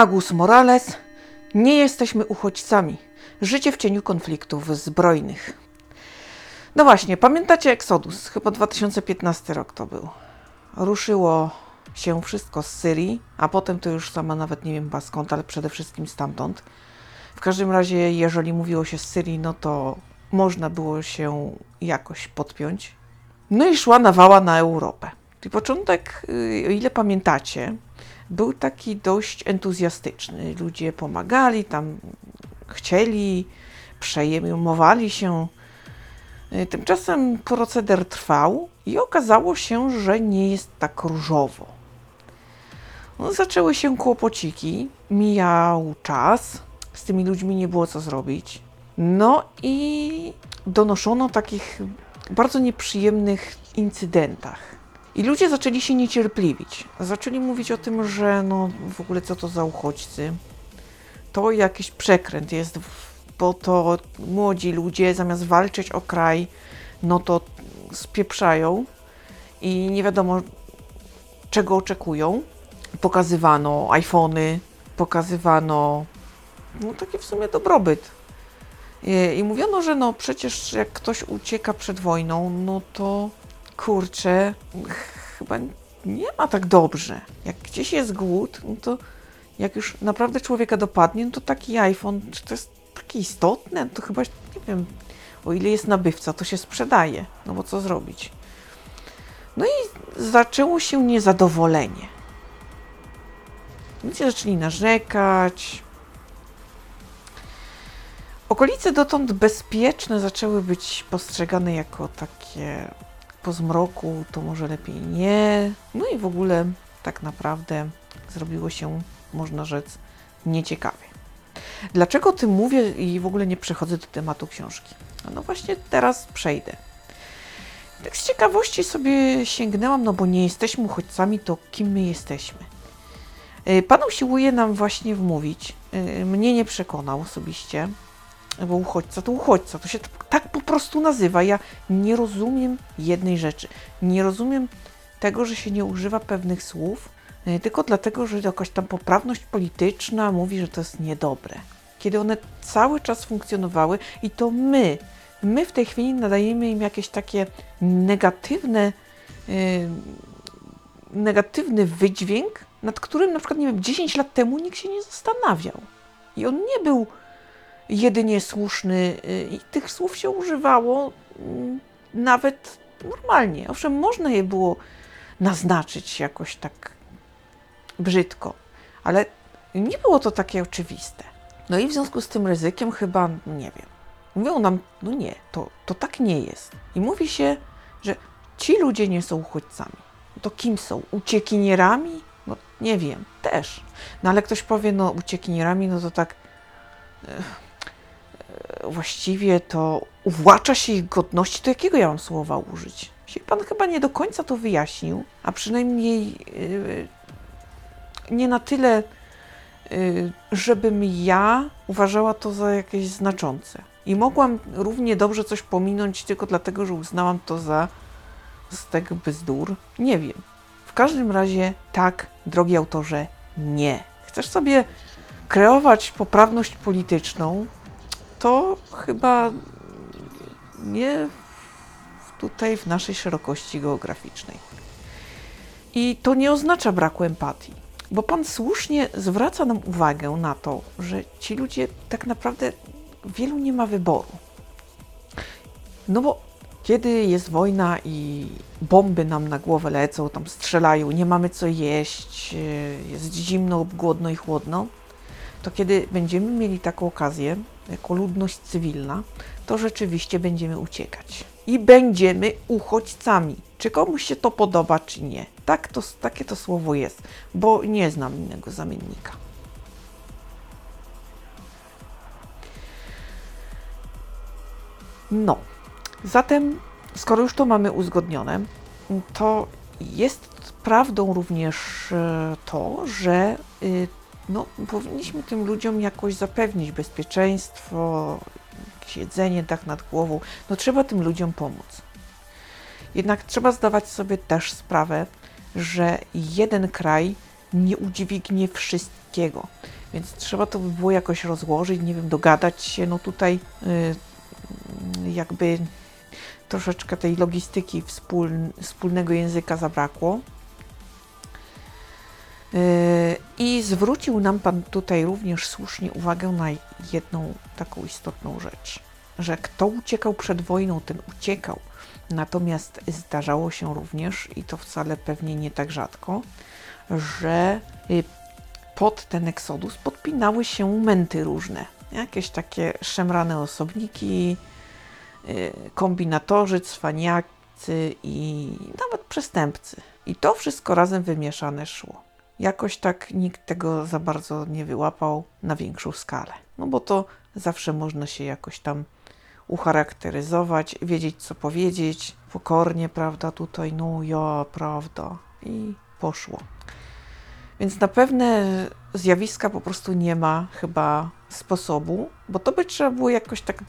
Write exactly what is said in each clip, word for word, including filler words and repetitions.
Agus Morales. Nie jesteśmy uchodźcami. Życie w cieniu konfliktów zbrojnych. No właśnie, pamiętacie Exodus? Chyba dwa tysiące piętnasty rok to był. Ruszyło się wszystko z Syrii, a potem to już sama nawet nie wiem skąd, ale przede wszystkim stamtąd. W każdym razie, jeżeli mówiło się z Syrii, no to można było się jakoś podpiąć. No i szła nawała na Europę. I początek, o ile pamiętacie, był taki dość entuzjastyczny. Ludzie pomagali, tam chcieli, przejmowali się. Tymczasem proceder trwał i okazało się, że nie jest tak różowo. No, zaczęły się kłopociki, mijał czas, z tymi ludźmi nie było co zrobić. No i donoszono o takich bardzo nieprzyjemnych incydentach. I ludzie zaczęli się niecierpliwić. Zaczęli mówić o tym, że no w ogóle co to za uchodźcy. To jakiś przekręt jest, bo to młodzi ludzie zamiast walczyć o kraj, no to spieprzają i nie wiadomo czego oczekują. Pokazywano iPhony, pokazywano no taki w sumie dobrobyt. I, i mówiono, że no przecież jak ktoś ucieka przed wojną, no to kurczę, chyba nie ma tak dobrze. Jak gdzieś jest głód, no to jak już naprawdę człowieka dopadnie, no to taki iPhone, czy to jest takie istotne? No to chyba, nie wiem, o ile jest nabywca, to się sprzedaje, no bo co zrobić? No i zaczęło się niezadowolenie. Ludzie zaczęli narzekać. Okolice dotąd bezpieczne zaczęły być postrzegane jako takie po zmroku, to może lepiej nie. No i w ogóle tak naprawdę zrobiło się, można rzec, nieciekawie. Dlaczego o tym mówię i w ogóle nie przechodzę do tematu książki? No właśnie teraz przejdę. Tak z ciekawości sobie sięgnęłam, no bo nie jesteśmy uchodźcami, to kim my jesteśmy? Pan usiłuje nam właśnie wmówić, mnie nie przekonał osobiście, bo uchodźca to uchodźca, to się tak po prostu nazywa. Ja nie rozumiem jednej rzeczy. Nie rozumiem tego, że się nie używa pewnych słów, tylko dlatego, że jakaś tam poprawność polityczna mówi, że to jest niedobre. Kiedy one cały czas funkcjonowały i to my, my w tej chwili nadajemy im jakieś takie negatywne, yy, negatywny wydźwięk, nad którym na przykład, nie wiem, dziesięć lat temu nikt się nie zastanawiał. I on nie był jedynie słuszny i tych słów się używało nawet normalnie. Owszem, można je było naznaczyć jakoś tak brzydko, ale nie było to takie oczywiste. No i w związku z tym ryzykiem chyba, nie wiem, mówią nam, no nie, to, to tak nie jest. I mówi się, że ci ludzie nie są uchodźcami. To kim są? Uciekinierami? No nie wiem, też. No ale ktoś powie, no uciekinierami, no to tak Ech. właściwie to uwłacza się ich godności, to jakiego ja mam słowa użyć? Pan chyba nie do końca to wyjaśnił, a przynajmniej yy, nie na tyle, yy, żebym ja uważała to za jakieś znaczące. I mogłam równie dobrze coś pominąć tylko dlatego, że uznałam to za stek bzdur. Nie wiem. W każdym razie tak, drogi autorze, nie. Chcesz sobie kreować poprawność polityczną, to chyba nie tutaj w naszej szerokości geograficznej. I to nie oznacza braku empatii, bo Pan słusznie zwraca nam uwagę na to, że ci ludzie tak naprawdę wielu nie ma wyboru. No bo kiedy jest wojna i bomby nam na głowę lecą, tam strzelają, nie mamy co jeść, jest zimno, głodno i chłodno, to kiedy będziemy mieli taką okazję, jako ludność cywilna, to rzeczywiście będziemy uciekać. I będziemy uchodźcami. Czy komuś się to podoba, czy nie. Tak to, takie to słowo jest, bo nie znam innego zamiennika. No, zatem, skoro już to mamy uzgodnione, to jest prawdą również to, że yy, No, powinniśmy tym ludziom jakoś zapewnić bezpieczeństwo, jakieś jedzenie, dach nad głową. No, trzeba tym ludziom pomóc. Jednak trzeba zdawać sobie też sprawę, że jeden kraj nie udźwignie wszystkich wszystkiego. Więc trzeba to by było jakoś rozłożyć, nie wiem, dogadać się. No tutaj yy, jakby troszeczkę tej logistyki wspól, wspólnego języka zabrakło. Yy, I zwrócił nam Pan tutaj również słusznie uwagę na jedną taką istotną rzecz, że kto uciekał przed wojną, ten uciekał. Natomiast zdarzało się również, i to wcale pewnie nie tak rzadko, że pod ten Exodus podpinały się męty różne. Jakieś takie szemrane osobniki, kombinatorzy, cwaniacy i nawet przestępcy. I to wszystko razem wymieszane szło. Jakoś tak nikt tego za bardzo nie wyłapał na większą skalę. No bo to zawsze można się jakoś tam ucharakteryzować, wiedzieć co powiedzieć, pokornie, prawda, tutaj, no ja, prawda, i poszło. Więc na pewne zjawiska po prostu nie ma chyba sposobu, bo to by trzeba było jakoś tak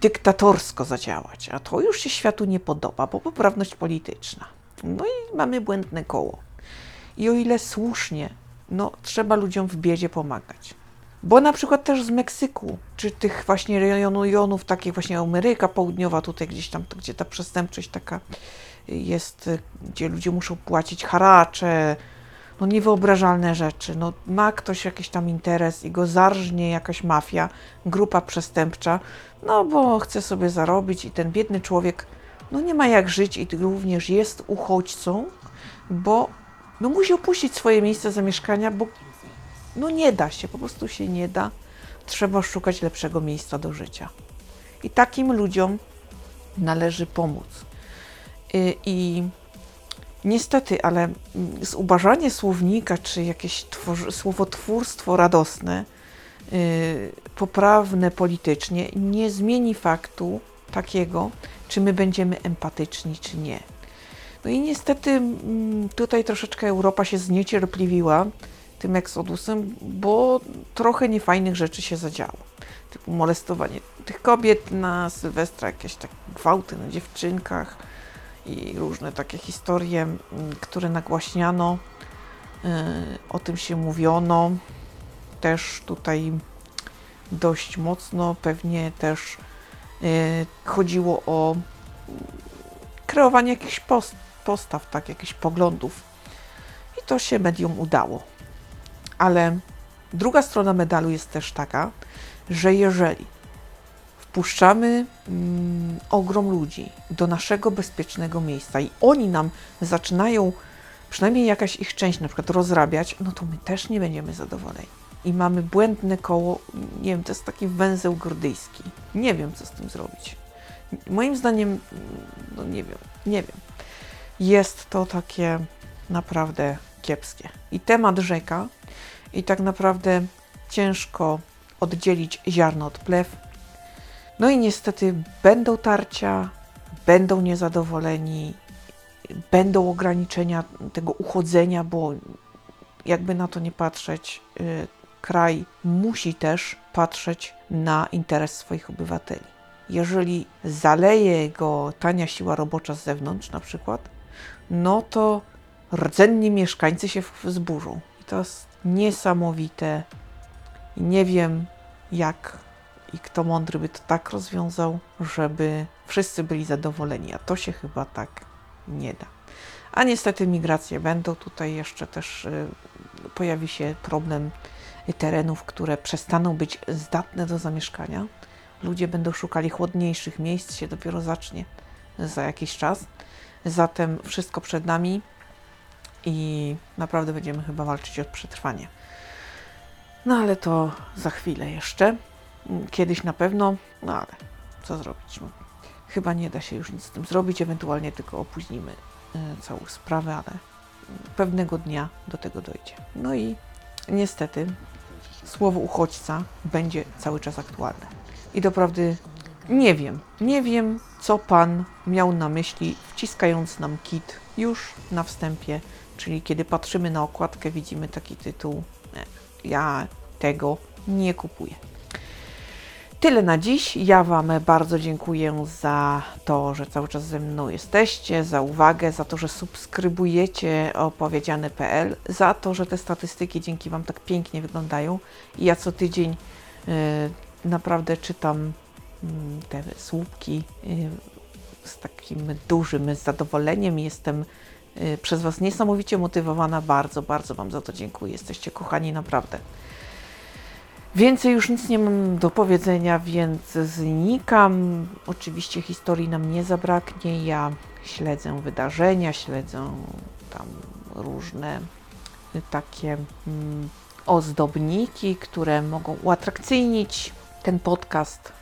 dyktatorsko zadziałać, a to już się światu nie podoba, bo poprawność polityczna. No i mamy błędne koło. I o ile słusznie, no trzeba ludziom w biedzie pomagać. Bo na przykład też z Meksyku, czy tych właśnie rejonów, takich właśnie Ameryka Południowa, tutaj gdzieś tam, gdzie ta przestępczość taka jest, gdzie ludzie muszą płacić haracze, no niewyobrażalne rzeczy, no ma ktoś jakiś tam interes i go zarżnie jakaś mafia, grupa przestępcza, no bo chce sobie zarobić i ten biedny człowiek, no nie ma jak żyć i również jest uchodźcą, bo no musi opuścić swoje miejsce zamieszkania, bo no nie da się, po prostu się nie da. Trzeba szukać lepszego miejsca do życia. I takim ludziom należy pomóc. I, i niestety, ale zubażanie słownika, czy jakieś twor- słowotwórstwo radosne, y, poprawne politycznie, nie zmieni faktu takiego, czy my będziemy empatyczni, czy nie. No i niestety tutaj troszeczkę Europa się zniecierpliwiła tym Exodusem, bo trochę niefajnych rzeczy się zadziało. Typu molestowanie tych kobiet na Sylwestra, jakieś takie gwałty na dziewczynkach i różne takie historie, które nagłaśniano, yy, o tym się mówiono też tutaj dość mocno. Pewnie też yy, chodziło o kreowanie jakichś post- postaw, tak, jakichś poglądów i to się mediom udało. Ale druga strona medalu jest też taka, że jeżeli wpuszczamy mm, ogrom ludzi do naszego bezpiecznego miejsca i oni nam zaczynają, przynajmniej jakaś ich część na przykład rozrabiać, no to my też nie będziemy zadowoleni. I mamy błędne koło, nie wiem, to jest taki węzeł gordyjski. Nie wiem, co z tym zrobić. Moim zdaniem, no nie wiem, nie wiem. Jest to takie naprawdę kiepskie. I temat rzeka. I tak naprawdę ciężko oddzielić ziarno od plew. No i niestety będą tarcia, będą niezadowoleni, będą ograniczenia tego uchodzenia, bo jakby na to nie patrzeć, yy, kraj musi też patrzeć na interes swoich obywateli. Jeżeli zaleje go tania siła robocza z zewnątrz na przykład, no to rdzenni mieszkańcy się wzburzą. I to jest niesamowite. Nie wiem jak i kto mądry by to tak rozwiązał, żeby wszyscy byli zadowoleni, a to się chyba tak nie da. A niestety migracje będą. Tutaj jeszcze też pojawi się problem terenów, które przestaną być zdatne do zamieszkania. Ludzie będą szukali chłodniejszych miejsc, się dopiero zacznie za jakiś czas. Zatem wszystko przed nami. I naprawdę będziemy chyba walczyć o przetrwanie. No ale to za chwilę jeszcze. Kiedyś na pewno, no ale co zrobić? No, chyba nie da się już nic z tym zrobić, ewentualnie tylko opóźnimy y, całą sprawę, ale pewnego dnia do tego dojdzie. No i niestety słowo uchodźca będzie cały czas aktualne. I doprawdy nie wiem, nie wiem co Pan miał na myśli, wciskając nam kit już na wstępie. Czyli kiedy patrzymy na okładkę, widzimy taki tytuł, ja tego nie kupuję. Tyle na dziś. Ja Wam bardzo dziękuję za to, że cały czas ze mną jesteście, za uwagę, za to, że subskrybujecie opowiedziany kropka pe el, za to, że te statystyki dzięki Wam tak pięknie wyglądają. I ja co tydzień yy, naprawdę czytam yy, te słupki yy, z takim dużym zadowoleniem. Jestem yy, przez Was niesamowicie motywowana. Bardzo, bardzo Wam za to dziękuję. Jesteście kochani naprawdę. Więcej już nic nie mam do powiedzenia, więc znikam. Oczywiście historii nam nie zabraknie. Ja śledzę wydarzenia, śledzę tam różne takie mm, ozdobniki, które mogą uatrakcyjnić ten podcast.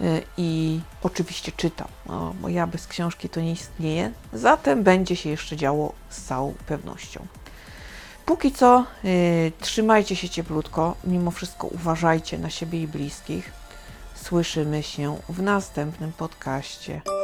Yy, I oczywiście czytam, no, bo ja bez książki to nie istnieje. Zatem będzie się jeszcze działo z całą pewnością. Póki co y, trzymajcie się cieplutko, mimo wszystko uważajcie na siebie i bliskich. Słyszymy się w następnym podcaście.